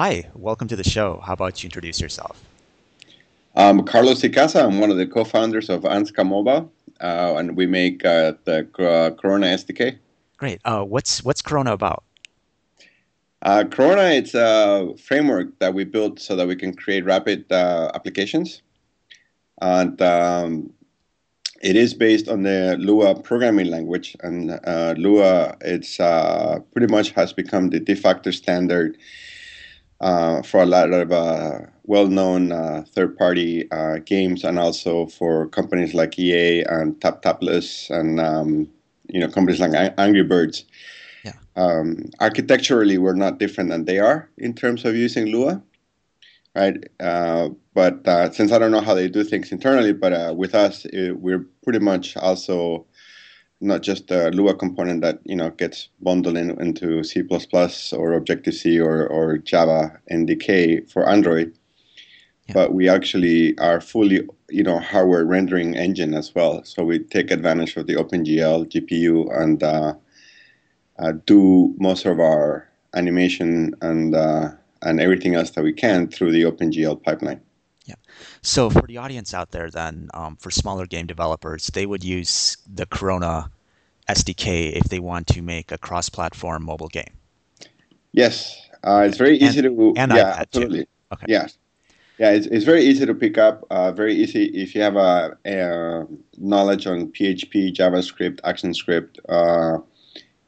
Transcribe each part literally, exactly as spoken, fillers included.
Hi, welcome to the show. How about you introduce yourself? I'm Carlos Cicasa. I'm one of the co-founders of Ansca Mobile, uh, and we make uh, the uh, Corona S D K. Great. Uh, what's what's Corona about? Uh, Corona, it's a framework that we built so that we can create rapid uh, applications, and um, it is based on the Lua programming language. And uh, Lua, it's uh, pretty much has become the de facto standard Uh, for a lot of uh, well-known uh, third-party uh, games, and also for companies like E A and Tap Tapless, and um, you know, companies like Angry Birds. Yeah. Um, architecturally, we're not different than they are in terms of using Lua, right? Uh, but uh, since I don't know how they do things internally, but uh, with us, it, we're pretty much also not just a Lua component that, you know, gets bundled in, into C plus plus or Objective-C or, or Java N D K for Android, yeah. But we actually are fully, you know, hardware rendering engine as well. So we take advantage of the OpenGL G P U and uh, uh, do most of our animation and uh, and everything else that we can through the OpenGL pipeline. Yeah. So for the audience out there, then, um, for smaller game developers, they would use the Corona S D K if they want to make a cross-platform mobile game. Yes, uh, it's very easy and, to and yeah, iPad absolutely. Too. Okay. Yes, yeah, it's it's very easy to pick up. Uh, very easy if you have a, a knowledge on P H P, JavaScript, ActionScript, uh,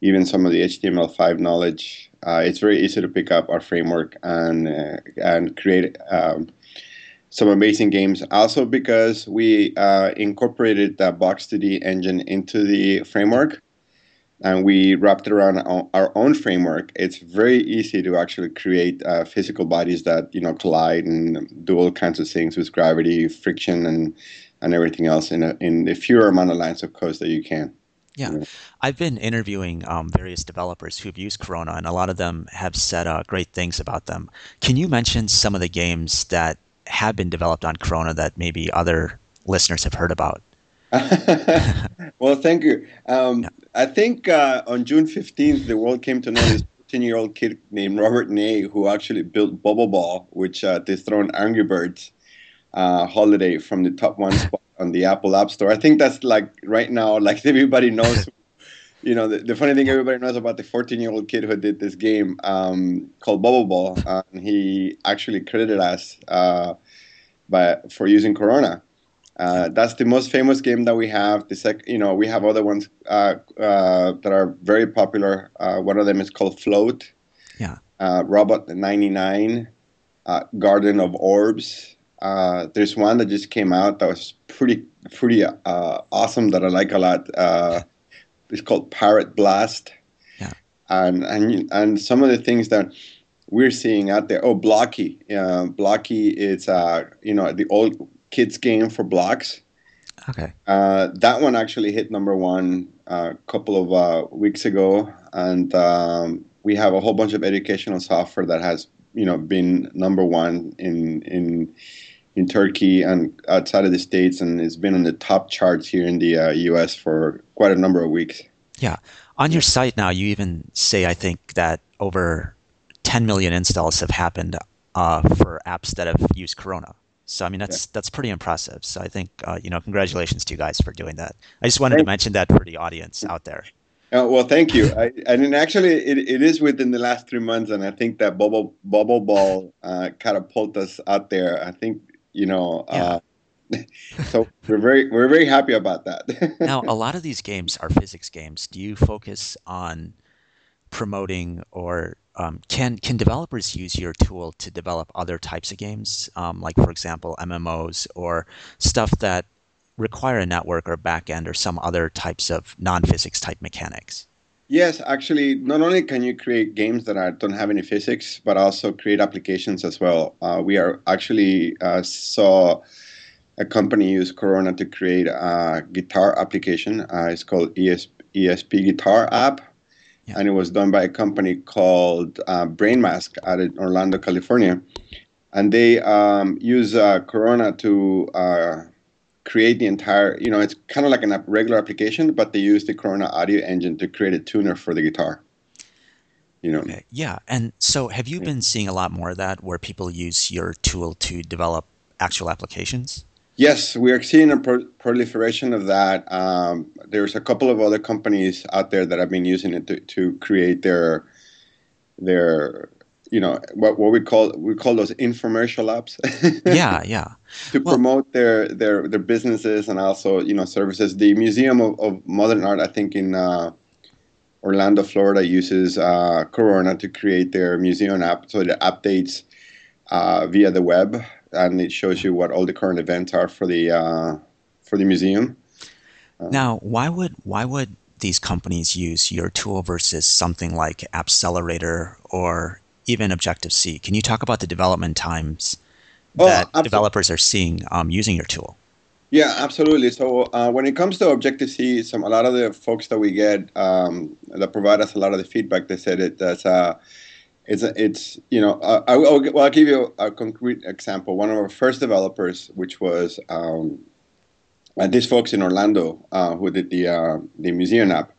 even some of the H T M L five knowledge. Uh, it's very easy to pick up our framework and uh, and create. Um, Some amazing games, also because we uh, incorporated the Box two D engine into the framework, and we wrapped it around our own framework. It's very easy to actually create uh, physical bodies that, you know, collide and do all kinds of things with gravity, friction, and and everything else in a, in the fewer amount of lines of code that you can. Yeah, you know. I've been interviewing um, various developers who've used Corona, and a lot of them have said uh, great things about them. Can you mention some of the games that have been developed on Corona that maybe other listeners have heard about? Well, thank you. Um, yeah. I think uh, on June fifteenth, the world came to know this fourteen-year-old kid named Robert Nay, who actually built Bubble Ball, which uh, dethroned Angry Birds uh, Holiday from the top one spot on the Apple App Store. I think that's like right now, like everybody knows. You know, the, the funny thing everybody knows about the fourteen-year-old kid who did this game um, called Bubble Ball, uh, and he actually credited us uh, by, for using Corona. Uh, that's the most famous game that we have. The sec, you know, we have other ones uh, uh, that are very popular. Uh, one of them is called Float. Yeah. Uh, Robot ninety-nine, uh, Garden of Orbs. Uh, there's one that just came out that was pretty, pretty uh, awesome that I like a lot. Uh, It's called Parrot Blast, yeah. and and and some of the things that we're seeing out there. Oh, Blocky, uh, Blocky is uh, you know, the old kids game for blocks. Okay. Uh, that one actually hit number one uh, a couple of uh, weeks ago, and um, we have a whole bunch of educational software that has, you know, been number one in in in Turkey and outside of the States, and it's been on the top charts here in the uh, U S for quite a number of weeks. Yeah. On your site now, you even say, I think, that over ten million installs have happened uh, for apps that have used Corona. So, I mean, that's yeah. that's pretty impressive. So I think, uh, you know, congratulations to you guys for doing that. I just wanted thank to mention that for the audience out there. Uh, well, thank you. I, I mean, actually, it, it is within the last three months, and I think that Bubble, Bubble Ball uh, catapulted us out there. I think You know, yeah. uh, so we're very we're very happy about that. Now, a lot of these games are physics games. Do you focus on promoting, or um, can can developers use your tool to develop other types of games, um, like for example M M Os or stuff that require a network or backend or some other types of non-physics type mechanics? Yes, actually, not only can you create games that are, don't have any physics, but also create applications as well. Uh, we are actually uh, saw a company use Corona to create a guitar application. Uh, it's called E S P Guitar App, yeah. And it was done by a company called uh, Brain Mask out of Orlando, California. And they um, use uh, Corona to uh, create the entire, you know, it's kind of like a regular application, but they use the Corona audio engine to create a tuner for the guitar. you know. Okay. Yeah. And so have you yeah. been seeing a lot more of that where people use your tool to develop actual applications? Yes, we are seeing a pro proliferation of that. Um, there's a couple of other companies out there that have been using it to, to create their, their, you know, what what we call we call those infomercial apps. Yeah, yeah. To well, promote their, their their businesses and also you know services. The Museum of, of Modern Art, I think in uh, Orlando, Florida, uses uh, Corona to create their museum app, so it updates uh, via the web. And it shows you what all the current events are for the uh, for the museum. Uh, now, why would why would these companies use your tool versus something like Appcelerator or even Objective-C? Can you talk about the development times oh, that absolutely. developers are seeing um, using your tool? Yeah, absolutely. So uh, when it comes to Objective-C, some a lot of the folks that we get um, that provide us a lot of the feedback, they said it that's. Uh, It's, it's you know, uh, I, I'll, well, I'll give you a concrete example. One of our first developers, which was um, these folks in Orlando uh, who did the, uh, the museum app,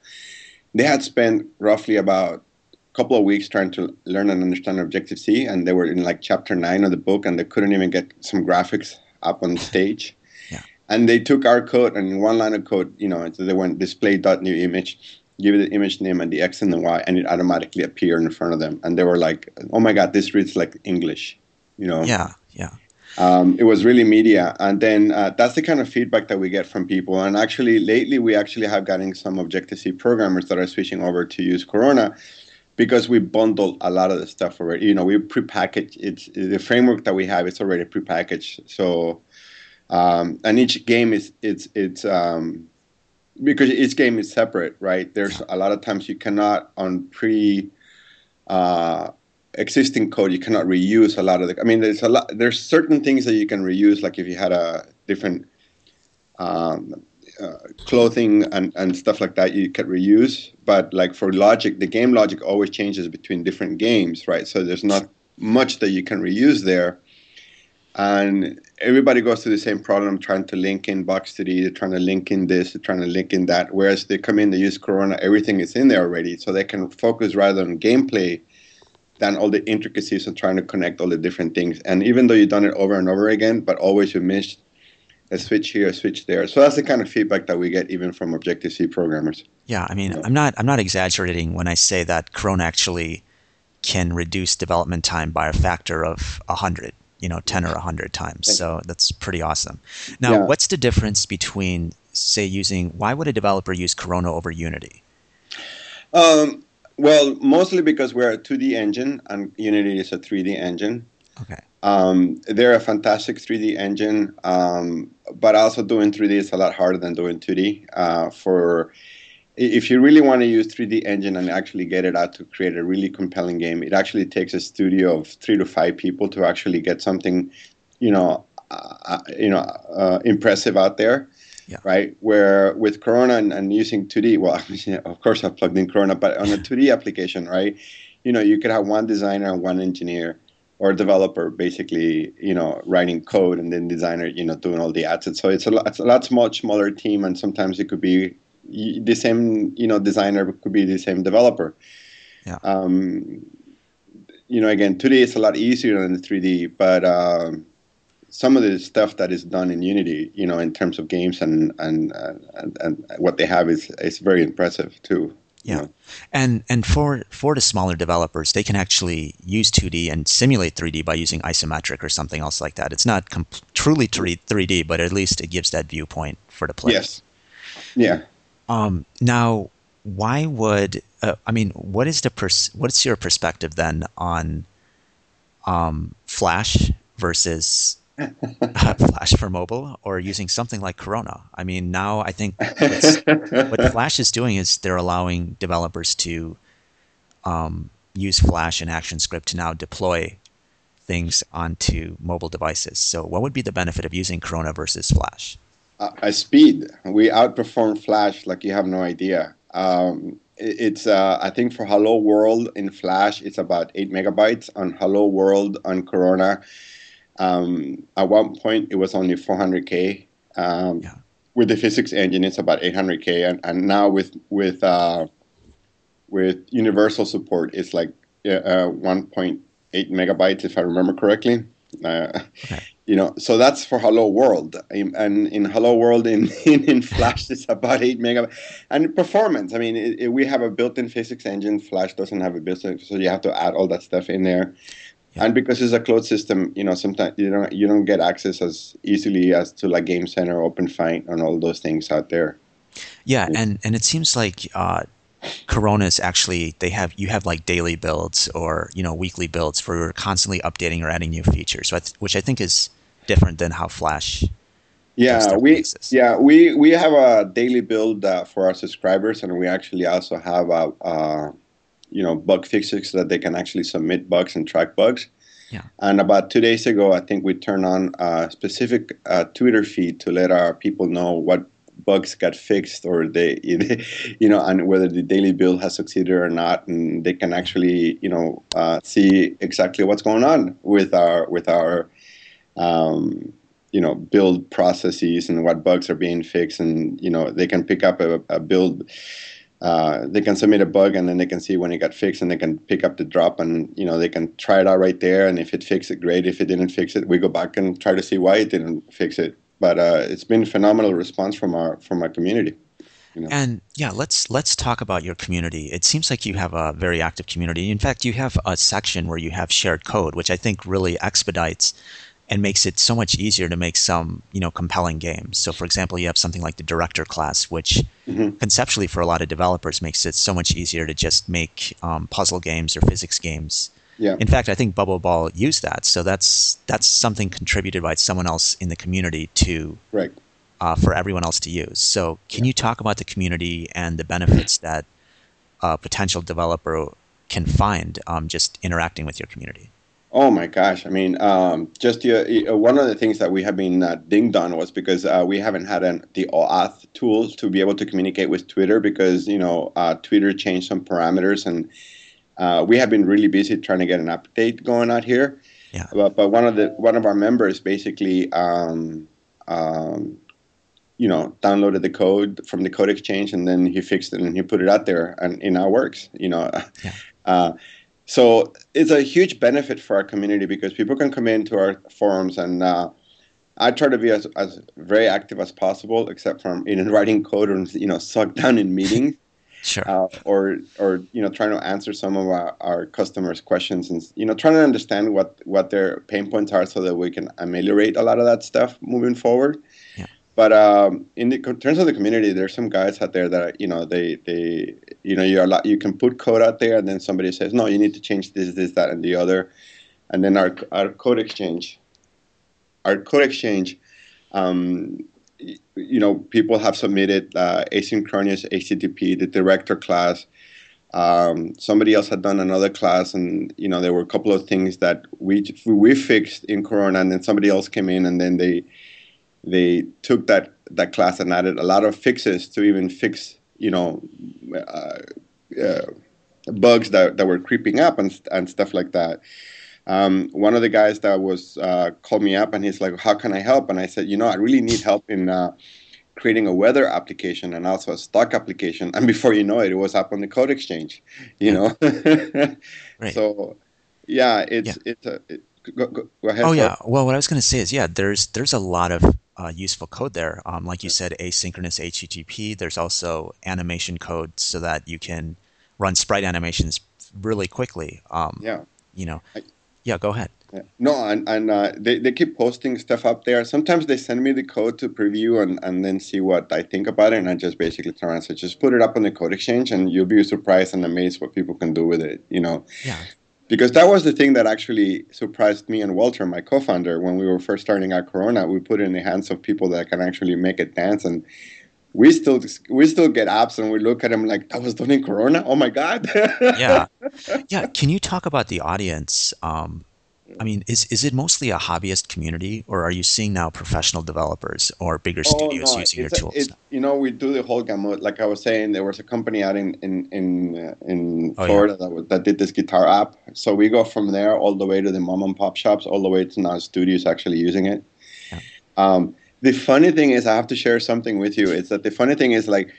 they had spent roughly about a couple of weeks trying to learn and understand Objective-C, and they were in like chapter nine of the book, and they couldn't even get some graphics up on stage. Yeah. And they took our code, and in one line of code, you know, so they went display dot new image. Give it the image name and the X and the Y, and it automatically appeared in front of them. And they were like, "Oh my God, this reads like English," you know? Yeah, yeah. Um, it was really media, and then uh, that's the kind of feedback that we get from people. And actually, lately, we actually have gotten some Objective-C programmers that are switching over to use Corona because we bundle a lot of the stuff already. You know, we prepackage it's the framework that we have; it's already prepackaged. So, um, and each game is it's it's. Um, Because each game is separate, right? There's a lot of times you cannot, on pre, uh, existing code, you cannot reuse a lot of the. I mean, there's a lot. There's certain things that you can reuse, like if you had a different um, uh, clothing and and stuff like that, you could reuse. But like for logic, the game logic always changes between different games, right? So there's not much that you can reuse there. And everybody goes through the same problem, trying to link in Box two D, they're trying to link in this, they're trying to link in that. Whereas they come in, they use Corona, everything is in there already, so they can focus rather on gameplay than all the intricacies of trying to connect all the different things. And even though you've done it over and over again, but always you miss a switch here, a switch there. So that's the kind of feedback that we get even from Objective-C programmers. Yeah, I mean, I'm not, I'm not exaggerating when I say that Corona actually can reduce development time by a factor of one hundred. You know, ten or a hundred times. So that's pretty awesome. Now, yeah. what's the difference between, say, using, why would a developer use Corona over Unity? Um, well, mostly because we're a two D engine and Unity is a three D engine. Okay. Um, they're a fantastic three D engine, um, but also doing three D is a lot harder than doing two D. Uh, for if you really want to use three D engine and actually get it out to create a really compelling game, it actually takes a studio of three to five people to actually get something, you know, uh, you know, uh, impressive out there, yeah. right? Where with Corona and, and using two D, well, of course I've plugged in Corona, but on a two D application, right? You know, you could have one designer and one engineer or developer, basically, you know, writing code, and then designer, you know, doing all the assets. So it's a lot, it's a lot much smaller team, and sometimes it could be the same, you know, designer could be the same developer. Yeah. Um, you know, again, two D is a lot easier than the three D, but uh, some of the stuff that is done in Unity, you know, in terms of games and and and, and what they have is is very impressive too. Yeah. You know? And and for for the smaller developers, they can actually use two D and simulate three D by using isometric or something else like that. It's not comp truly three D, but at least it gives that viewpoint for the player. Yes. Yeah. Um, now, why would uh, I mean? What is the pers what's your perspective then on um, Flash versus uh, Flash for mobile, or using something like Corona? I mean, now I think what's, what Flash is doing is they're allowing developers to um, use Flash and ActionScript to now deploy things onto mobile devices. So, what would be the benefit of using Corona versus Flash? Uh, speed. We outperform Flash like you have no idea. Um, it, it's, uh, I think for Hello World in Flash, it's about eight megabytes. On Hello World on Corona, um, at one point it was only four hundred K. Um, yeah. With the physics engine, it's about eight hundred K. And, and now with, with uh, with universal support is like uh, one point eight megabytes, if I remember correctly. Uh, okay. You know, so that's for Hello World, and in Hello World in in, in Flash it's about eight megabytes. And performance, I mean, it, it, we have a built-in physics engine. Flash doesn't have a built-in, so you have to add all that stuff in there. Yeah. And because it's a closed system, you know, sometimes you don't you don't get access as easily as to like Game Center, OpenFind, and all those things out there. Yeah, yeah. and and it seems like uh, Corona is actually they have you have like daily builds or you know weekly builds for you're constantly updating or adding new features, which I think is different than how Flash. Yeah, we yeah we we have a daily build uh, for our subscribers, and we actually also have a. a you know, bug fixes so that they can actually submit bugs and track bugs. Yeah. And about two days ago, I think we turned on a specific uh, Twitter feed to let our people know what bugs got fixed or they, you know, and whether the daily build has succeeded or not. And they can actually, you know, uh, see exactly what's going on with our, with our, um, you know, build processes and what bugs are being fixed. And, you know, they can pick up a, a build. Uh, they can submit a bug, and then they can see when it got fixed, and they can pick up the drop, and you know they can try it out right there. And if it fixed it, great. If it didn't fix it, we go back and try to see why it didn't fix it. But uh, it's been a phenomenal response from our from our community. You know? And yeah, let's let's talk about your community. It seems like you have a very active community. In fact, you have a section where you have shared code, which I think really expedites and makes it so much easier to make some, you know, compelling games. So, for example, you have something like the director class, which mm-hmm. conceptually for a lot of developers makes it so much easier to just make um, puzzle games or physics games. Yeah. In fact, I think Bubble Ball used that. So that's that's something contributed by someone else in the community to right. uh, for everyone else to use. So can yeah. you talk about the community and the benefits that a potential developer can find um, just interacting with your community? Oh my gosh! I mean, um, just the, uh, one of the things that we have been uh, dinged on was because uh, we haven't had an, the OAuth tools to be able to communicate with Twitter because you know uh, Twitter changed some parameters, and uh, we have been really busy trying to get an update going out here. Yeah. But, but one of the one of our members basically, um, um, you know, downloaded the code from the code exchange, and then he fixed it and he put it out there, and it now works. You know. Yeah. uh, So it's a huge benefit for our community because people can come into our forums, and uh, I try to be as, as very active as possible, except from in writing code and you know sucked down in meetings, sure, uh, or or you know trying to answer some of our, our customers' questions and you know trying to understand what what their pain points are so that we can ameliorate a lot of that stuff moving forward. Yeah. But um, in, the, in terms of the community, there's some guys out there that are, you know they they you know you you can put code out there, and then somebody says no, you need to change this, this, that, and the other, and then our our code exchange, our code exchange, um, you know people have submitted uh, asynchronous H T T P, the director class. Um, somebody else had done another class, and you know there were a couple of things that we we fixed in Corona, and then somebody else came in, and then they. They took that, that class and added a lot of fixes to even fix, you know, uh, uh, bugs that, that were creeping up and and stuff like that. Um, one of the guys that was uh, called me up and he's like, "How can I help?" And I said, "You know, I really need help in uh, creating a weather application and also a stock application." And before you know it, it was up on the code exchange, you know. Right. So, yeah, it's yeah. it's a. It, Go, go, go ahead. Oh yeah. Well, what I was going to say is, yeah, there's there's a lot of uh, useful code there. Um, like you said, asynchronous H T T P. There's also animation code so that you can run sprite animations really quickly. Um, yeah. You know. I, yeah. Go ahead. Yeah. No, and and uh, they they keep posting stuff up there. Sometimes they send me the code to preview and and then see what I think about it. And I just basically try and say, just put it up on the code exchange, and you'll be surprised and amazed what people can do with it. You know. Yeah. Because that was the thing that actually surprised me and Walter, my co-founder, when we were first starting out Corona. We put it in the hands of people that can actually make it dance, and we still we still get apps, and we look at them like that was done in Corona. Oh my God! yeah, yeah. Can you talk about the audience? Um, I mean, is is it mostly a hobbyist community, or are you seeing now professional developers or bigger oh, studios no, using your a, tools? It, you know, we do the whole gamut. Like I was saying, there was a company out in in in, uh, in oh, Florida yeah. that, that did this guitar app. So we go from there all the way to the mom and pop shops, all the way to now studios actually using it. Yeah. Um, the funny thing is, I have to share something with you. It's that the funny thing is like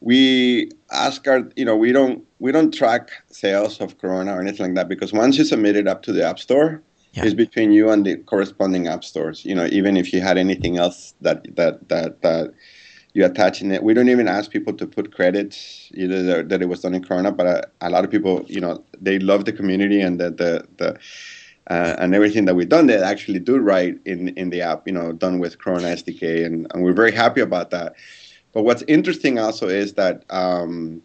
we ask our, you know, we don't we don't track sales of Corona or anything like that, because once you submit it up to the App Store, yeah. it's between you and the corresponding app stores. You know, even if you had anything else that that that that you attach in it, we don't even ask people to put credits either that it was done in Corona. But a, a lot of people, you know, they love the community and the the, the uh, and everything that we've done. They actually do write in in the app, you know, done with Corona S D K, and, and we're very happy about that. But what's interesting also is that um,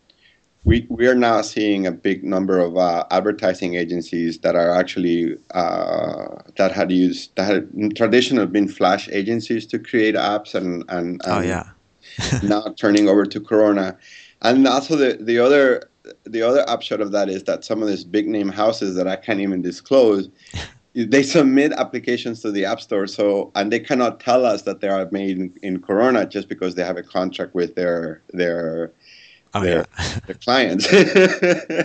we we are now seeing a big number of uh, advertising agencies that are actually uh, that had used that had traditionally been Flash agencies to create apps and and, and oh, yeah. now turning over to Corona. And also the the other the other upshot of that is that some of these big name houses that I can't even disclose. They submit applications to the App Store, so and they cannot tell us that they are made in, in Corona just because they have a contract with their their oh, their, yeah. their clients.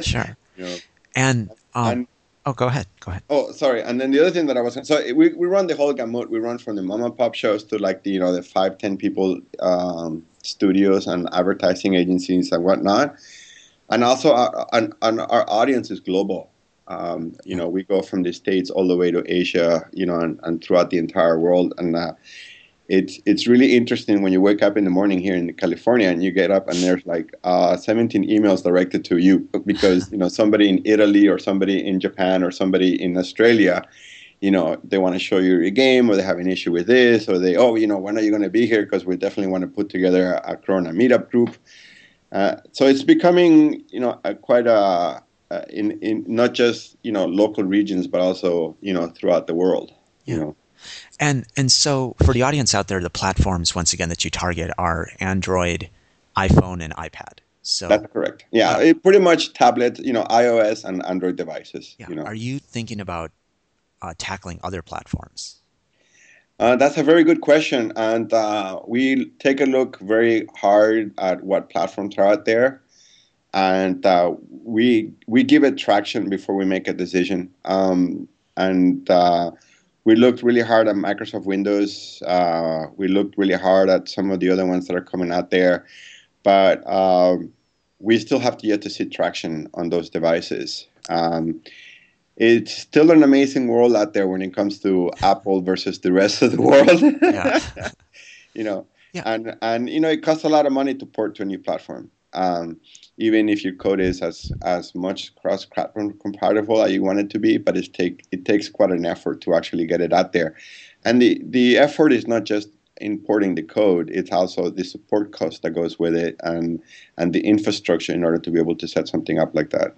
Sure. You know. And, um, and oh, go ahead, go ahead. Oh, sorry. And then the other thing that I was so we we run the whole gamut. We run from the mom and pop shows to like the you know the five ten people um, studios and advertising agencies and whatnot. And also our and, and our audience is global. Um, you know, we go from the States all the way to Asia, you know, and, and throughout the entire world. And uh, it's it's really interesting when you wake up in the morning here in California and you get up and there's like uh, seventeen emails directed to you because, you know, somebody in Italy or somebody in Japan or somebody in Australia, you know, they want to show you a game or they have an issue with this or they, oh, you know, when are you going to be here? Because we definitely want to put together a, a Corona meetup group. Uh, so it's becoming, you know, a, quite a... Uh, in in not just you know local regions, but also you know throughout the world. Yeah. You know, and and so for the audience out there, the platforms once again that you target are Android, iPhone, and iPad. So that's correct. Yeah, uh, it pretty much tablet, you know, iOS and Android devices. Yeah. You know. Are you thinking about uh, tackling other platforms? Uh, that's a very good question, and uh, we take a look very hard at what platforms are out there. And uh, we we give it traction before we make a decision. Um, and uh, we looked really hard at Microsoft Windows. Uh, we looked really hard at some of the other ones that are coming out there. But uh, we still have to yet to see traction on those devices. Um, it's still an amazing world out there when it comes to Apple versus the rest of the world. Yeah. You know, yeah. and, and, you know, it costs a lot of money to port to a new platform. Um, even if your code is as, as much cross-platform compatible as you want it to be, but it's take, it takes quite an effort to actually get it out there. And the, the effort is not just importing the code, it's also the support cost that goes with it and, and the infrastructure in order to be able to set something up like that.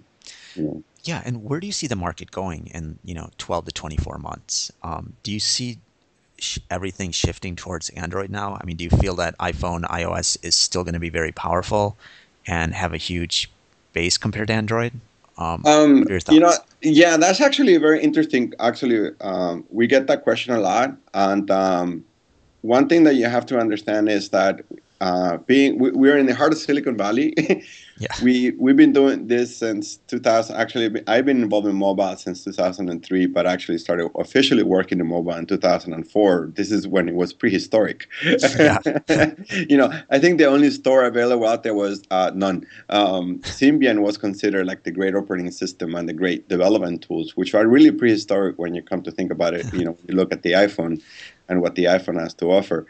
You know. Yeah, and where do you see the market going in you know twelve to twenty-four months? Um, do you see sh- everything shifting towards Android now? I mean, do you feel that iPhone, iOS is still going to be very powerful and have a huge base compared to Android? Um, um, you know, yeah, that's actually very interesting. Actually, um, we get that question a lot. And um, one thing that you have to understand is that uh, being we, we're in the heart of Silicon Valley. Yeah. We, we've been doing this since two thousand. Actually, I've been involved in mobile since two thousand three, but actually started officially working in mobile in two thousand four. This is when it was prehistoric. Yeah. You know, I think the only store available out there was uh, none. Um, Symbian was considered like the great operating system and the great development tools, which are really prehistoric when you come to think about it. You know, you look at the iPhone and what the iPhone has to offer.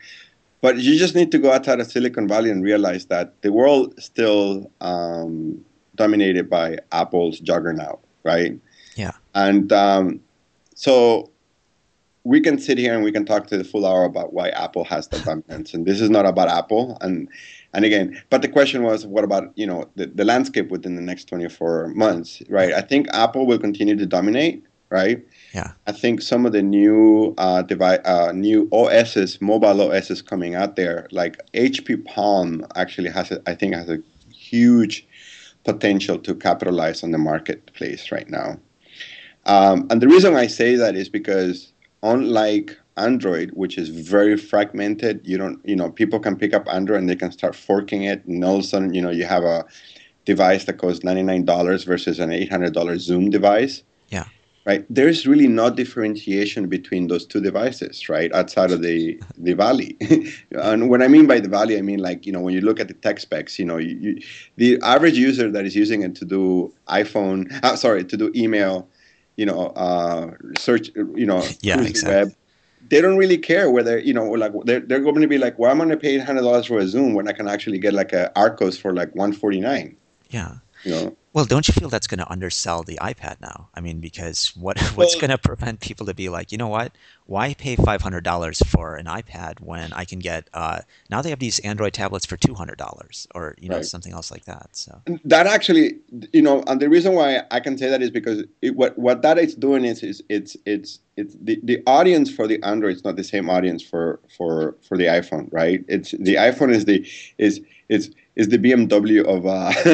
But you just need to go outside of Silicon Valley and realize that the world is still um, dominated by Apple's juggernaut, right? Yeah. And um, so we can sit here and we can talk to the full hour about why Apple has the dominance. And this is not about Apple. And and again, but the question was, what about, you know, the, the landscape within the next twenty-four months, right? I think Apple will continue to dominate, right? Yeah, I think some of the new uh, device, uh, new O Ss, mobile O Ss coming out there, like H P Palm, actually has, a, I think, has a huge potential to capitalize on the marketplace right now. Um, and the reason I say that is because, unlike Android, which is very fragmented, you don't, you know, people can pick up Android and they can start forking it, and all of a sudden, you know, you have a device that costs ninety-nine dollars versus an eight hundred dollars Zoom device. Yeah. Right. There is really no differentiation between those two devices, right, outside of the, the valley. And what I mean by the valley, I mean, like, you know, when you look at the tech specs, you know, you, you, the average user that is using it to do iPhone, uh, sorry, to do email, you know, uh, search, you know, yeah, exactly. web, they don't really care whether, you know, like they're, they're going to be like, well, I'm going to pay eight hundred dollars for a Zoom when I can actually get like a Arcos for like one forty-nine. Yeah. You know? Well, don't you feel that's going to undersell the iPad now? I mean, because what what's well, going to prevent people to be like, you know what? Why pay five hundred dollars for an iPad when I can get uh, – now they have these Android tablets for two hundred dollars or, you know, right. something else like that. So that actually – you know, and the reason why I can say that is because it, what, what that is doing is, is it's it's it's the, the audience for the Android is not the same audience for, for, for the iPhone, right? It's the iPhone is the is is is the B M W of uh, –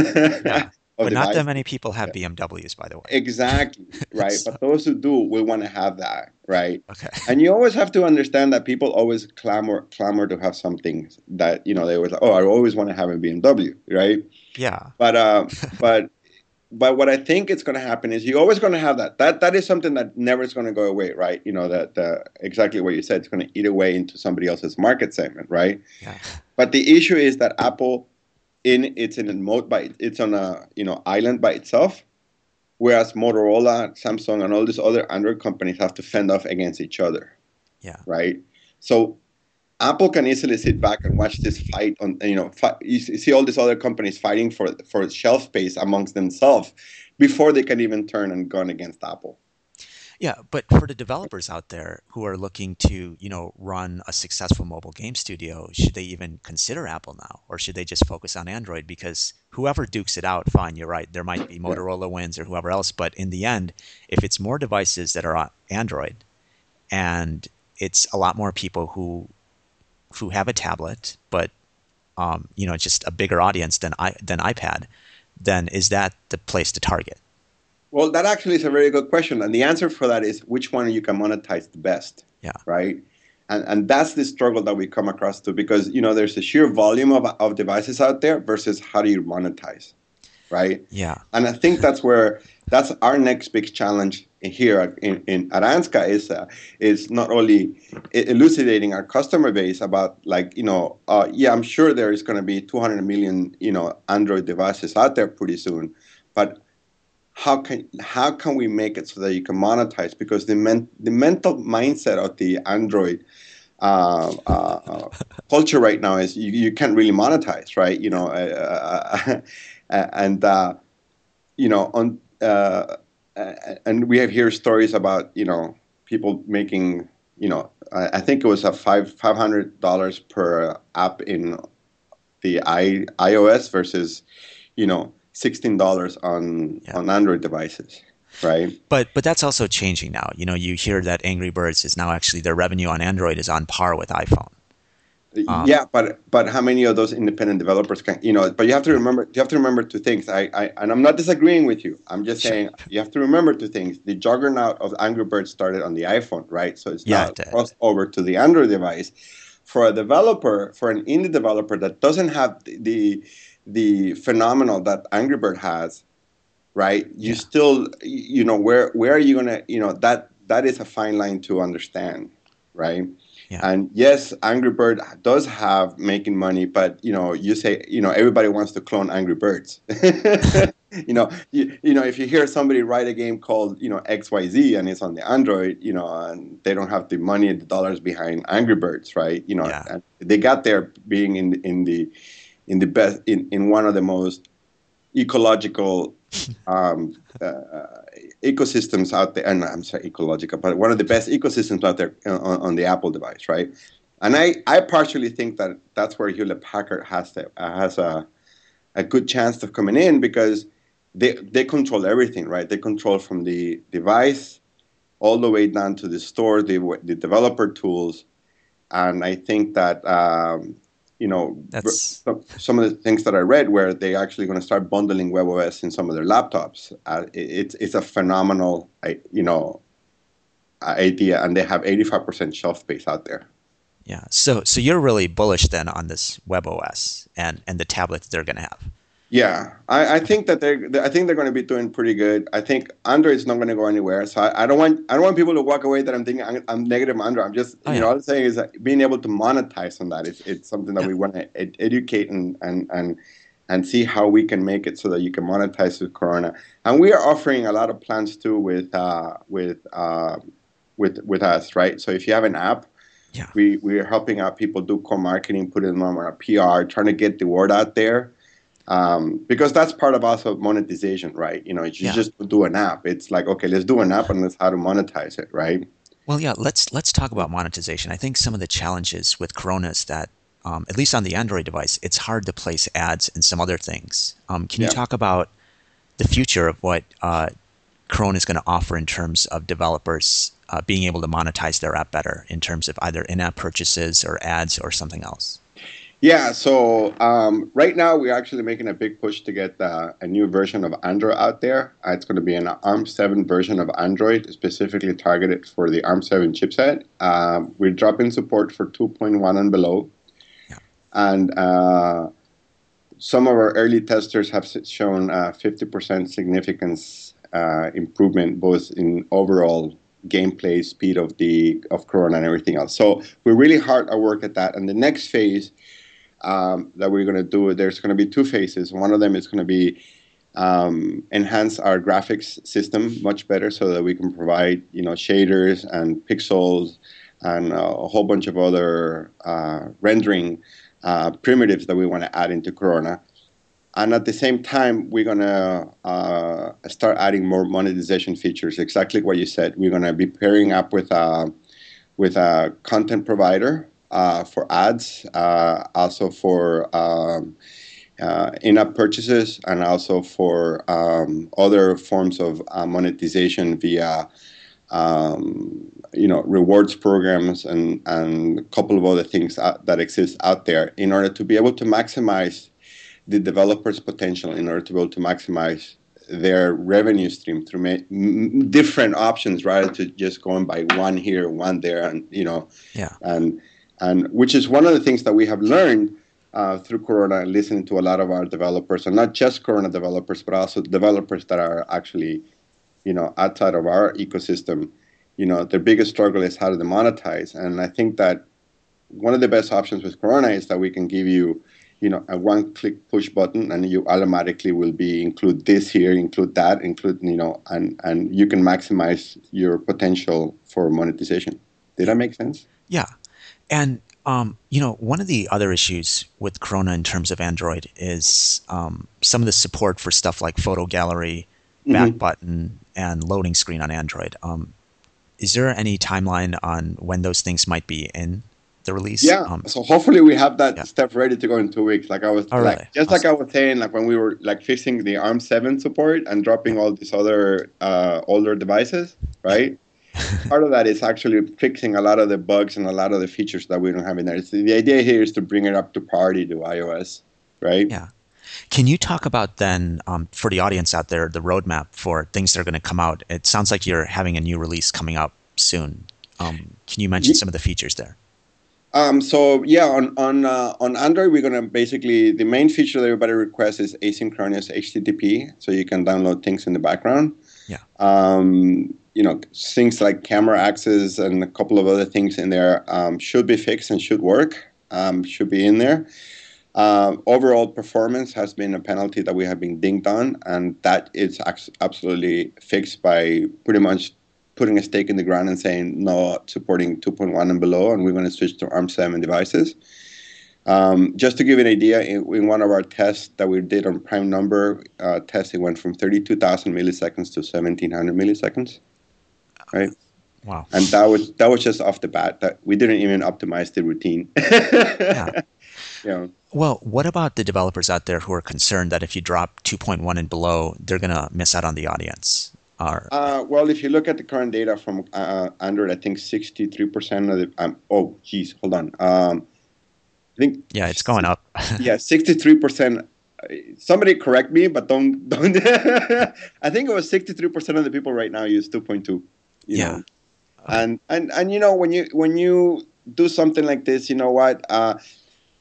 yeah. But not that many people have yeah. B M Ws, by the way. Exactly, right? So. But those who do will want to have that, right? Okay. And you always have to understand that people always clamor clamor to have something that, you know, they always, oh, I always want to have a B M W, right? Yeah. But uh, but but what I think is going to happen is you're always going to have that. That that is something that never is going to go away, right? You know, that uh, exactly what you said, it's going to eat away into somebody else's market segment, right? Yeah. But the issue is that Apple... In, it's in a mode by it's on a you know island by itself, whereas Motorola, Samsung, and all these other Android companies have to fend off against each other. Yeah. Right. So Apple can easily sit back and watch this fight on you know fight, you see all these other companies fighting for for shelf space amongst themselves before they can even turn and gun against Apple. Yeah, but for the developers out there who are looking to, you know, run a successful mobile game studio, should they even consider Apple now, or should they just focus on Android? Because whoever dukes it out, fine, you're right. There might be Motorola wins or whoever else, but in the end, if it's more devices that are on Android, and it's a lot more people who who have a tablet, but um, you know, just a bigger audience than I than iPad, then is that the place to target? Well, that actually is a very good question. And the answer for that is which one you can monetize the best, yeah. right? And and that's the struggle that we come across to because, you know, there's a sheer volume of, of devices out there versus how do you monetize, right? Yeah. And I think that's where that's our next big challenge here at, in, in, at Ansca is, uh, is not only elucidating our customer base about like, you know, uh, yeah, I'm sure there is going to be two hundred million, you know, Android devices out there pretty soon, but How can how can we make it so that you can monetize? Because the men, the mental mindset of the Android uh, uh, culture right now is you, you can't really monetize, right? You know, uh, uh, and uh, you know, on uh, and we have here stories about you know people making you know I think it was a five five hundred dollars per app in the I, iOS versus you know. sixteen dollars on yeah. on Android devices, right? But but that's also changing now. You know, you hear that Angry Birds is now actually their revenue on Android is on par with iPhone. Um, yeah, but but how many of those independent developers can you know? But you have to remember you have to remember two things. I, I and I'm not disagreeing with you. I'm just sure. saying you have to remember two things. The juggernaut of Angry Birds started on the iPhone, right? So it's yeah, now it crossed over to the Android device. For a developer, for an indie developer that doesn't have the, the the phenomenon that Angry Bird has, right? You yeah. still, you know, where where are you gonna, you know, that that is a fine line to understand, right? Yeah. And yes, Angry Bird does have making money, but you know, you say, you know, everybody wants to clone Angry Birds. you know, you, you know, if you hear somebody write a game called, you know, X Y Z and it's on the Android, you know, and they don't have the money and the dollars behind Angry Birds, right? You know, yeah. and they got there being in in the in the best, in, in one of the most ecological um, uh, ecosystems out there, and I'm sorry, ecological, but one of the best ecosystems out there on, on the Apple device, right? And I, I partially think that that's where Hewlett Packard has to, uh, has a a good chance of coming in because they they control everything, right? They control from the device all the way down to the store, the the developer tools, and I think that. Um, You know, That's... some of the things that I read where they actually going to start bundling WebOS in some of their laptops. Uh, it's it's a phenomenal, you know, idea, and they have eighty-five percent shelf space out there. Yeah. So so you're really bullish then on this WebOS and and the tablet that they're going to have. Yeah, I, I think that they're. I think they're going to be doing pretty good. I think Android's not going to go anywhere. So I, I don't want. I don't want people to walk away that I'm thinking I'm, I'm negative Android. I'm just. Oh, you yeah. know, all I'm saying is that being able to monetize on that is it's something that yeah. we want to ed- educate and and and and see how we can make it so that you can monetize with Corona. And we are offering a lot of plans too with uh, with uh, with with us, right? So if you have an app. Yeah. We we are helping out people do co-marketing, putting them on a P R, trying to get the word out there, um, because that's part of also monetization, right? You know, you yeah. just do an app. It's like, okay, let's do an app and let's how to monetize it, right? Well, yeah, let's let's talk about monetization. I think some of the challenges with Corona is that, um, at least on the Android device, it's hard to place ads and some other things. Um, can yeah. you talk about the future of what uh, Corona is going to offer in terms of developers? Uh, being able to monetize their app better in terms of either in-app purchases or ads or something else? Yeah, so um, right now we're actually making a big push to get uh, a new version of Android out there. Uh, it's going to be an A R M seven version of Android, specifically targeted for the A R M seven chipset. Uh, we're dropping support for two point one and below. Yeah. And uh, some of our early testers have shown uh, fifty percent significance uh, improvement both in overall gameplay speed of the of Corona and everything else. So we're really hard at work at that. And the next phase um, that we're going to do, there's going to be two phases. One of them is going to be um, enhance our graphics system much better so that we can provide, you know, shaders and pixels and uh, a whole bunch of other uh, rendering uh, primitives that we want to add into Corona. And at the same time, we're going to uh, start adding more monetization features, exactly what you said. We're going to be pairing up with a, with a content provider uh, for ads, uh, also for um, uh, in-app purchases, and also for um, other forms of uh, monetization via um, you know, rewards programs and, and a couple of other things out, that exist out there in order to be able to maximize the developer's potential in order to be able to maximize their revenue stream through ma- m- different options rather than just going by one here, one there, and you know, yeah, and and which is one of the things that we have learned uh, through Corona, listening to a lot of our developers, and not just Corona developers, but also developers that are actually, you know, outside of our ecosystem. You know, their biggest struggle is how do they monetize, and I think that one of the best options with Corona is that we can give you, you know, a one-click push button, and you automatically will be include this here, include that, include, you know, and, and you can maximize your potential for monetization. Did that make sense? Yeah. And, um, you know, one of the other issues with Corona in terms of Android is um, some of the support for stuff like photo gallery, back mm-hmm. button, and loading screen on Android. Um, is there any timeline on when those things might be in the release? Yeah, um, so hopefully we have that yeah. stuff ready to go in two weeks. Like I was, all like, right. just awesome. like I was saying, like when we were like fixing the A R M seven support and dropping all these other uh, older devices, right? Part of that is actually fixing a lot of the bugs and a lot of the features that we don't have in there. So the idea here is to bring it up to parity to iOS, right? Yeah. Can you talk about then, um, for the audience out there, the roadmap for things that are going to come out? It sounds like you're having a new release coming out soon. Um, can you mention yeah. some of the features there? Um, so yeah, on on uh, on Android, we're gonna basically the main feature that everybody requests is asynchronous H T T P, so you can download things in the background. Yeah. Um, you know, things like camera access and a couple of other things in there um, should be fixed and should work. Um, should be in there. Uh, overall performance has been a penalty that we have been dinged on, and that is ac- absolutely fixed by pretty much putting a stake in the ground and saying no, supporting two point one and below, and we're going to switch to A R M seven devices. Um, just to give you an idea, in, in one of our tests that we did on prime number uh, test, it went from thirty-two thousand milliseconds to seventeen hundred milliseconds, right? Wow! And that was that was just off the bat. That we didn't even optimize the routine. yeah. yeah. Well, what about the developers out there who are concerned that if you drop two point one and below, they're going to miss out on the audience? Uh, well, if you look at the current data from uh, Android, I think sixty-three percent of the um, oh, geez, hold on. Um, I think yeah, it's going up. yeah, sixty-three percent. Somebody correct me, but don't don't. I think it was sixty-three percent of the people right now use two point two. Yeah, know? and and and you know when you when you do something like this, you know what? Uh,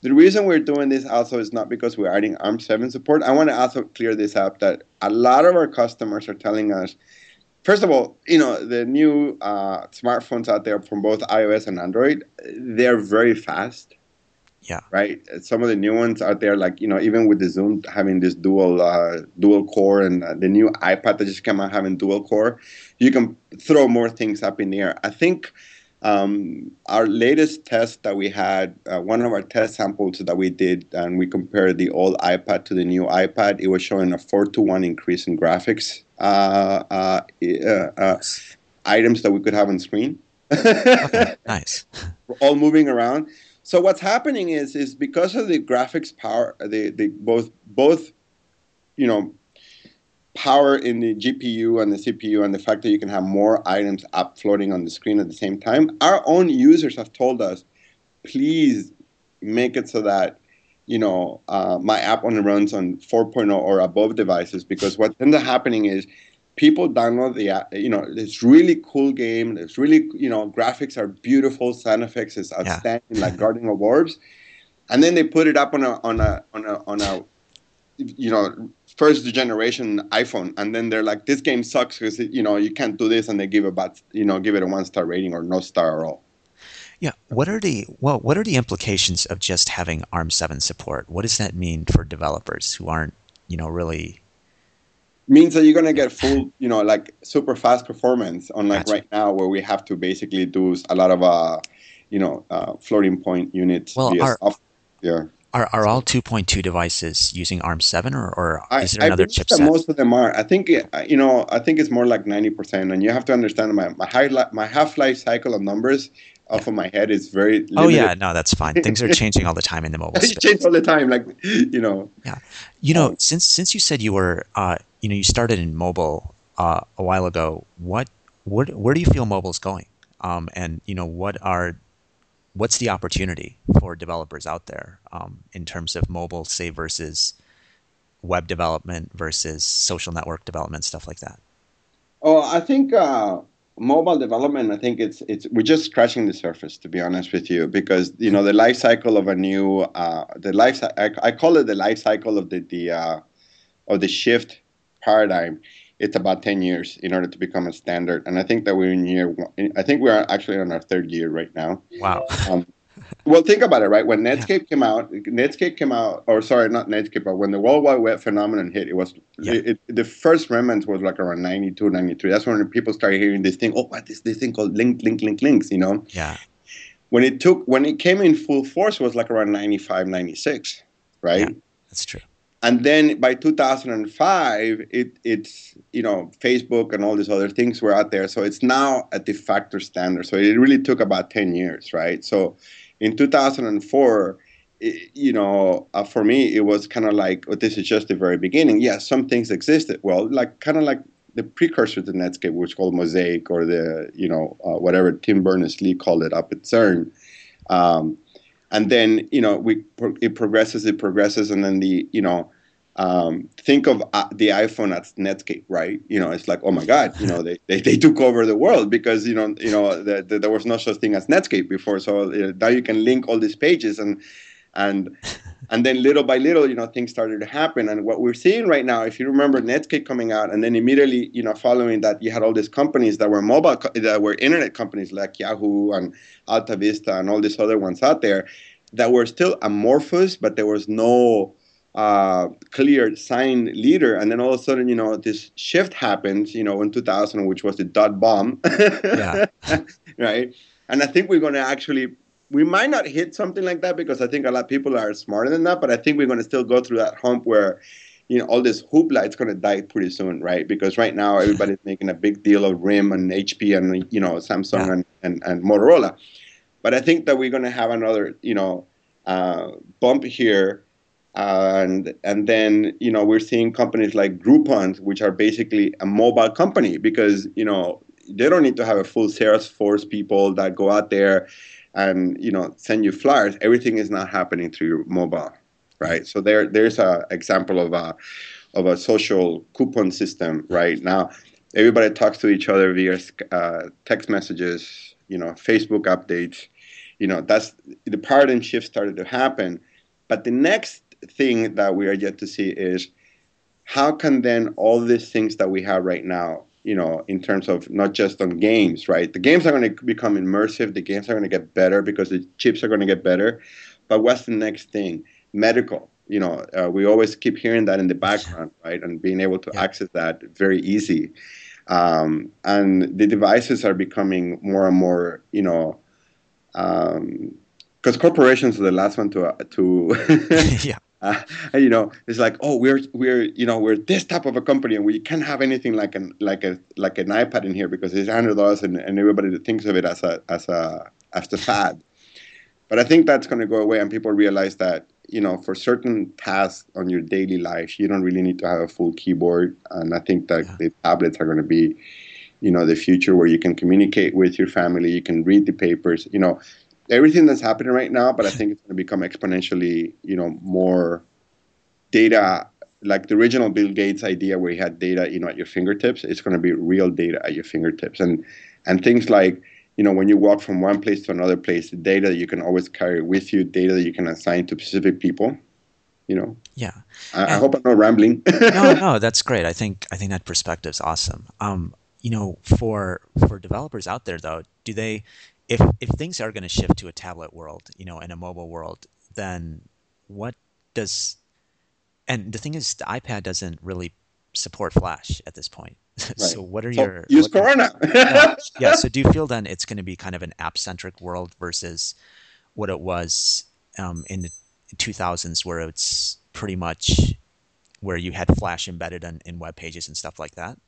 The reason we're doing this also is not because we're adding A R M seven support. I want to also clear this up that a lot of our customers are telling us, first of all, you know, the new uh, smartphones out there from both iOS and Android, they're very fast. Yeah. Right. Some of the new ones out there, like, you know, even with the Zoom having this dual uh, dual core, and uh, the new iPad that just came out having dual core, you can throw more things up in the air. I think um, our latest test that we had, uh, one of our test samples that we did, and we compared the old iPad to the new iPad, it was showing a four to one increase in graphics uh, uh, uh, uh, items that we could have on screen. Okay, nice. We're all moving around. So what's happening is, is because of the graphics power, the, the both both, you know, power in the G P U and the C P U, and the fact that you can have more items up floating on the screen at the same time, our own users have told us, please make it so that, you know, uh, my app only runs on four point oh or above devices, because what ends up happening is people download the app, you know, it's really cool game. It's really, you know, graphics are beautiful. Sound effects is outstanding, yeah. Like Garden of Orbs. And then they put it up on a, on a, on a, on a, you know, first generation iPhone. And then they're like, this game sucks because, you know, you can't do this. And they give it about, you know, give it a one star rating or no star at all. Yeah. What are the, well, what are the implications of just having A R M seven support? What does that mean for developers who aren't, you know, really... Means that you're going to get full, you know, like super fast performance, unlike gotcha. Right now where we have to basically do a lot of, uh, you know, uh, floating point units. Well, are, yeah. are, are all two point two devices using A R M seven or, or I, is there I another chipset? That most of them are. I think, you know, I think it's more like ninety percent. And you have to understand my, my, high li my half-life cycle of numbers off of my head is very limited. Oh, yeah. No, that's fine. Things are changing all the time in the mobile space. They change all the time, like, you know. Yeah. You know, um, since since you said you were, uh, you know, you started in mobile uh, a while ago, what, where, where do you feel mobile's going? Um, and, you know, what are, what's the opportunity for developers out there um, in terms of mobile, say, versus web development versus social network development, stuff like that? Oh, I think... Uh, mobile development, I think it's it's we're just scratching the surface, to be honest with you, because you know the life cycle of a new uh, the life I, I call it the life cycle of the the uh, of the shift paradigm. It's about ten years in order to become a standard, and I think that we're in year one. I think we're actually on our third year right now. Wow. Um, well, think about it, right? When Netscape yeah. came out, Netscape came out, or sorry, not Netscape, but when the World Wide Web phenomenon hit, it was yeah. it, it, the first remnants was like around ninety-two, ninety-three. That's when people started hearing this thing. Oh, what is this thing called link, link, link, links? You know? Yeah. When it took, when it came in full force, it was like around ninety-five, ninety-six, right? Yeah, that's true. And then by two thousand five, it it's you know Facebook and all these other things were out there, so it's now a de facto standard. So it really took about ten years, right? So in two thousand four, it, you know, uh, for me, it was kind of like, oh, this is just the very beginning. Yes, yeah, some things existed. Well, like kind of like the precursor to Netscape, which is called Mosaic, or the, you know, uh, whatever Tim Berners-Lee called it up at CERN. Um, and then, you know, we it progresses, it progresses. And then the, you know, um, think of uh, the iPhone as Netscape, right? You know, it's like, oh, my God, you know, they, they, they took over the world because, you know, you know the, the, there was no such thing as Netscape before. So uh, now you can link all these pages. And and and then little by little, you know, things started to happen. And what we're seeing right now, if you remember Netscape coming out, and then immediately, you know, following that, you had all these companies that were mobile, that were Internet companies like Yahoo and Alta Vista and all these other ones out there that were still amorphous, but there was no... Uh, clear signed leader, and then all of a sudden, you know, this shift happens, you know, in two thousand, which was the dot bomb, yeah. right? And I think we're going to actually, we might not hit something like that because I think a lot of people are smarter than that, but I think we're going to still go through that hump where, you know, all this hoopla, it's going to die pretty soon, right? Because right now everybody's making a big deal of R I M and H P and, you know, Samsung yeah. and, and, and Motorola. But I think that we're going to have another, you know, uh, bump here. Uh, and and then, you know, we're seeing companies like Groupon, which are basically a mobile company because, you know, they don't need to have a full sales force people that go out there and, you know, send you flyers. Everything is not happening through your mobile, right? So there there's an example of a, of a social coupon system right now. Everybody talks to each other via uh, text messages, you know, Facebook updates. You know, that's the paradigm shift started to happen. But the next thing that we are yet to see is how can then all these things that we have right now, you know, in terms of not just on games, right? The games are going to become immersive. The games are going to get better because the chips are going to get better. But what's the next thing? Medical. You know, uh, we always keep hearing that in the background, right? And being able to yeah. access that very easy. Um, and the devices are becoming more and more, you know, because um, corporations are the last one to, uh, to yeah. uh, you know, it's like, oh, we're we're you know we're this type of a company, and we can't have anything like an like a like an iPad in here because it's one hundred dollars, and, and everybody thinks of it as a as a as the fad. But I think that's going to go away, and people realize that. You know, for certain tasks on your daily life, you don't really need to have a full keyboard. And I think that yeah. the tablets are going to be, you know, the future where you can communicate with your family, you can read the papers, you know, everything that's happening right now. But I think it's going to become exponentially, you know, more data, like the original Bill Gates idea where you had data, you know, at your fingertips. It's going to be real data at your fingertips. And, and things like, you know, when you walk from one place to another place, the data you can always carry with you, data that you can assign to specific people, you know. Yeah. I, I hope I'm not rambling. no, no, that's great. I think I think that perspective's awesome. Um, you know, for for developers out there though, do they, if if things are going to shift to a tablet world, you know, and a mobile world, then what does? And the thing is, the iPad doesn't really support Flash at this point. Right. So what are so your use Corona? yeah. yeah. So do you feel then it's going to be kind of an app-centric world versus what it was um, in the two thousands, where it's pretty much where you had Flash embedded in, in web pages and stuff like that?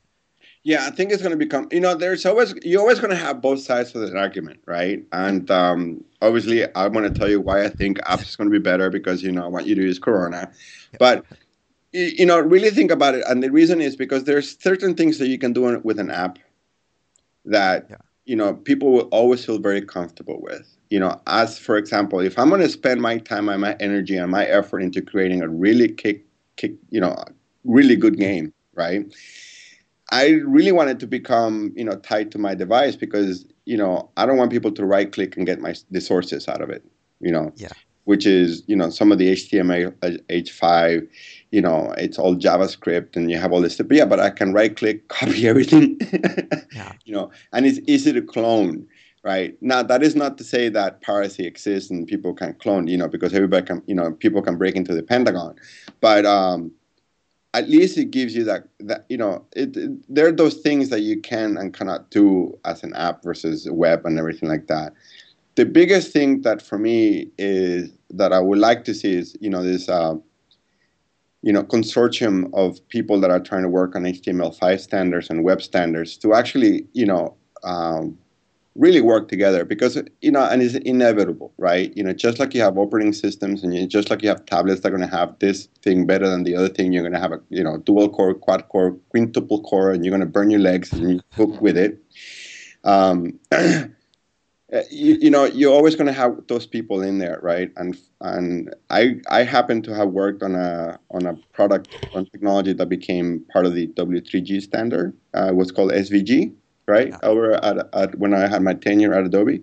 Yeah, I think it's going to become. You know, there's always you're always going to have both sides of the argument, right? And um, obviously, I want to tell you why I think apps is going to be better because you know I want you to use Corona, yeah. but. You know, really think about it. And the reason is because there's certain things that you can do on, with an app that, yeah. you know, people will always feel very comfortable with. You know, as, for example, if I'm going to spend my time and my energy and my effort into creating a really kick, kick, you know, really good game, right? I really want it to become, you know, tied to my device because, you know, I don't want people to right click and get my the sources out of it, you know. Yeah. Which is, you know, some of the H T M L five, you know, it's all JavaScript and you have all this stuff. But yeah, but I can right-click, copy everything, yeah. you know, and it's easy to clone, right? Now, that is not to say that piracy exists and people can clone, you know, because everybody can, you know, people can break into the Pentagon. But um, at least it gives you that, that you know, it, it, there are those things that you can and cannot do as an app versus a web and everything like that. The biggest thing that for me is that I would like to see is, you know, this, uh, you know, consortium of people that are trying to work on H T M L five standards and web standards to actually, you know, um, really work together because, you know, and it's inevitable, right? You know, just like you have operating systems and you, just like you have tablets that are going to have this thing better than the other thing, you're going to have a, you know, dual core, quad core, quintuple core, and you're going to burn your legs and you cook with it. Um Uh, you, you know, you're always going to have those people in there, right? And and I I happen to have worked on a on a product on technology that became part of the W three G standard. Uh, it was called S V G, right? Yeah. Over at, at when I had my tenure at Adobe,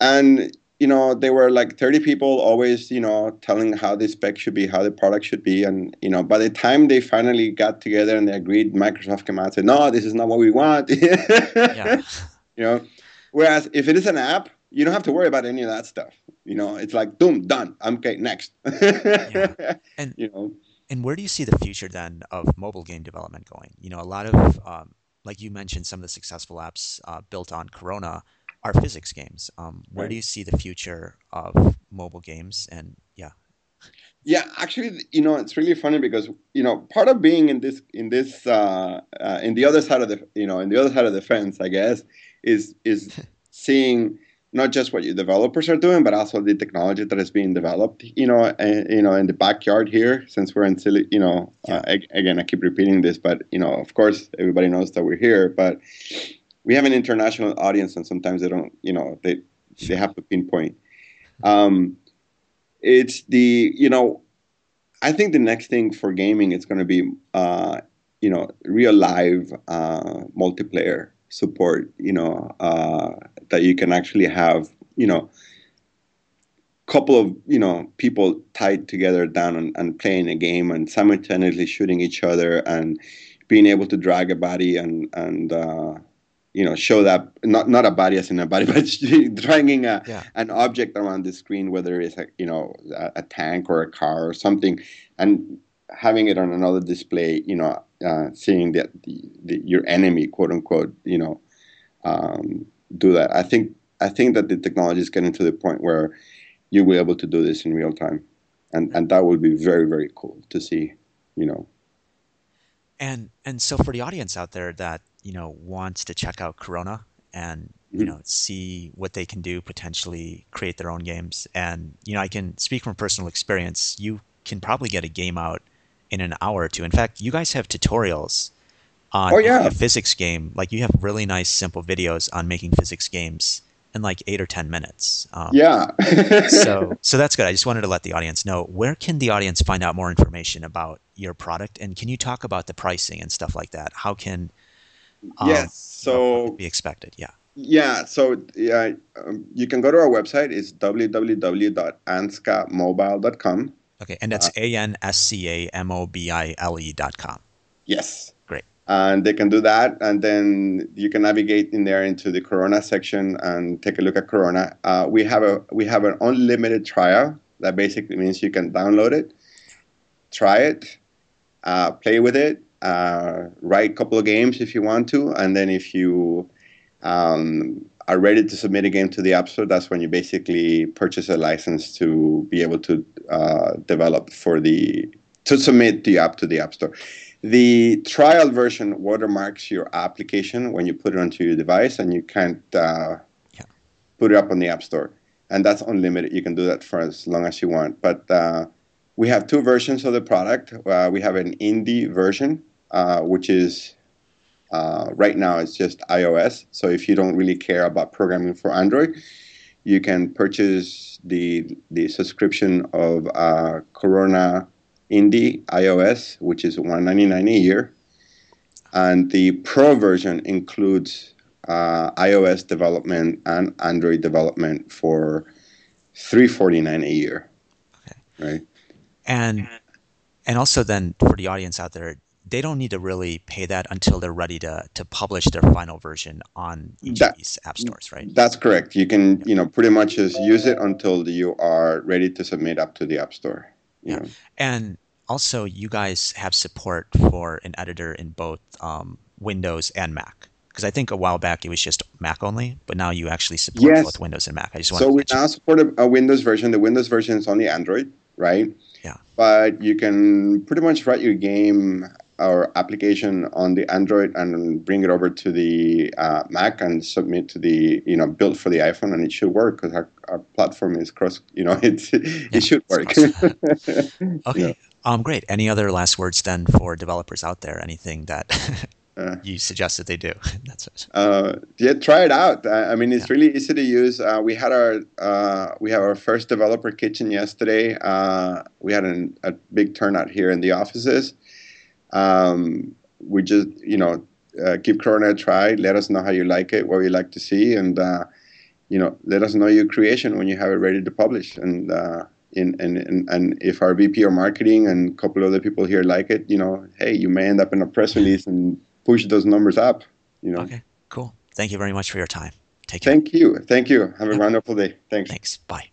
and you know there were like thirty people always, you know, telling how the spec should be, how the product should be, and you know by the time they finally got together and they agreed, Microsoft came out and said, no, this is not what we want. yeah. You know. Whereas if it is an app, you don't have to worry about any of that stuff. You know, it's like, boom, done. I'm okay, next. yeah. And you know, and where do you see the future then of mobile game development going? You know, a lot of, um, like you mentioned, some of the successful apps uh, built on Corona are physics games. Um, where right. do you see the future of mobile games? And yeah, yeah, actually, you know, it's really funny because you know, part of being in this, in this, uh, uh, in the other side of the, you know, in the other side of the fence, I guess. Is is seeing not just what your developers are doing, but also the technology that is being developed. You know, and, you know, in the backyard here, since we're in Silicon, you know, yeah. uh, again, I keep repeating this, but you know, of course, everybody knows that we're here, but we have an international audience, and sometimes they don't, you know, they they have to pinpoint. Um, it's the, you know, I think the next thing for gaming is going to be, uh, you know, real live uh, multiplayer. Support, you know, uh, that you can actually have, you know, couple of, you know, people tied together down and, and playing a game and simultaneously shooting each other and being able to drag a body and, and uh, you know, show that, not not a body as in a body, but dragging a, yeah. an object around the screen, whether it's, a, you know, a, a tank or a car or something, and having it on another display, you know, uh, seeing that the, the, your enemy, quote unquote, you know, um, do that. I think I think that the technology is getting to the point where you'll be able to do this in real time, and and that would be very, very cool to see, you know. And and so for the audience out there that, you know, wants to check out Corona and, you mm-hmm. know, see what they can do, potentially create their own games. And, you know, I can speak from personal experience. You can probably get a game out in an hour or two. In fact, you guys have tutorials on oh, yeah. a physics game. Like, you have really nice, simple videos on making physics games in like eight or ten minutes. Um, yeah. so, so that's good. I just wanted to let the audience know, where can the audience find out more information about your product? And can you talk about the pricing and stuff like that? How can... Um, yes, so be expected. Yeah, yeah. So yeah, um, you can go to our website. It's w w w dot ansca mobile dot com. Okay, and that's uh, a n s c a m o b i l e dot com. Yes, great. And they can do that, and then you can navigate in there into the Corona section and take a look at Corona. Uh, we have a we have an unlimited trial. That basically means you can download it, try it, uh, play with it. Uh, write a couple of games if you want to, and then if you um, are ready to submit a game to the App Store, that's when you basically purchase a license to be able to uh, develop for the to submit the app to the App Store. The trial version watermarks your application when you put it onto your device, and you can't uh, yeah. put it up on the App Store, and that's unlimited. You can do that for as long as you want, but uh, we have two versions of the product. Uh, we have an indie version. Uh, which is, uh, right now, it's just iOS. So if you don't really care about programming for Android, you can purchase the the subscription of uh, Corona Indie iOS, which is one hundred ninety-nine dollars a year. And the Pro version includes uh, iOS development and Android development for three hundred forty-nine dollars a year. Okay. Right. And and also then for the audience out there, they don't need to really pay that until they're ready to to publish their final version on each that, of these app stores, right? That's correct. You can, yeah. you know, pretty much just use it until you are ready to submit up to the App Store. You yeah. know. And also, you guys have support for an editor in both um, Windows and Mac. Because I think a while back it was just Mac only, but now you actually support yes. both Windows and Mac. I just wanted so to we now support a, a Windows version. The Windows version is only Android, right? Yeah. But you can pretty much write your game our application on the Android and bring it over to the uh, Mac and submit to the, you know, build for the iPhone, and it should work because our, our platform is cross, you know, it's, it yeah, should work. Awesome. okay. Yeah. Um, great. Any other last words then for developers out there? Anything that uh, you suggest that they do? That's it. Uh, yeah, try it out. I, I mean, it's yeah. really easy to use. Uh, we had our, uh, we had our first developer kitchen yesterday. Uh, we had an, a big turnout here in the offices. Um, we just, you know, uh, give Corona a try. Let us know how you like it, what you like to see, and uh, you know, let us know your creation when you have it ready to publish. And uh, in and, and and if our V P or marketing and a couple other people here like it, you know, hey, you may end up in a press release and push those numbers up. You know. Okay. Cool. Thank you very much for your time. Take care. Thank you. Thank you. Have a yep. wonderful day. Thanks. Thanks. Bye.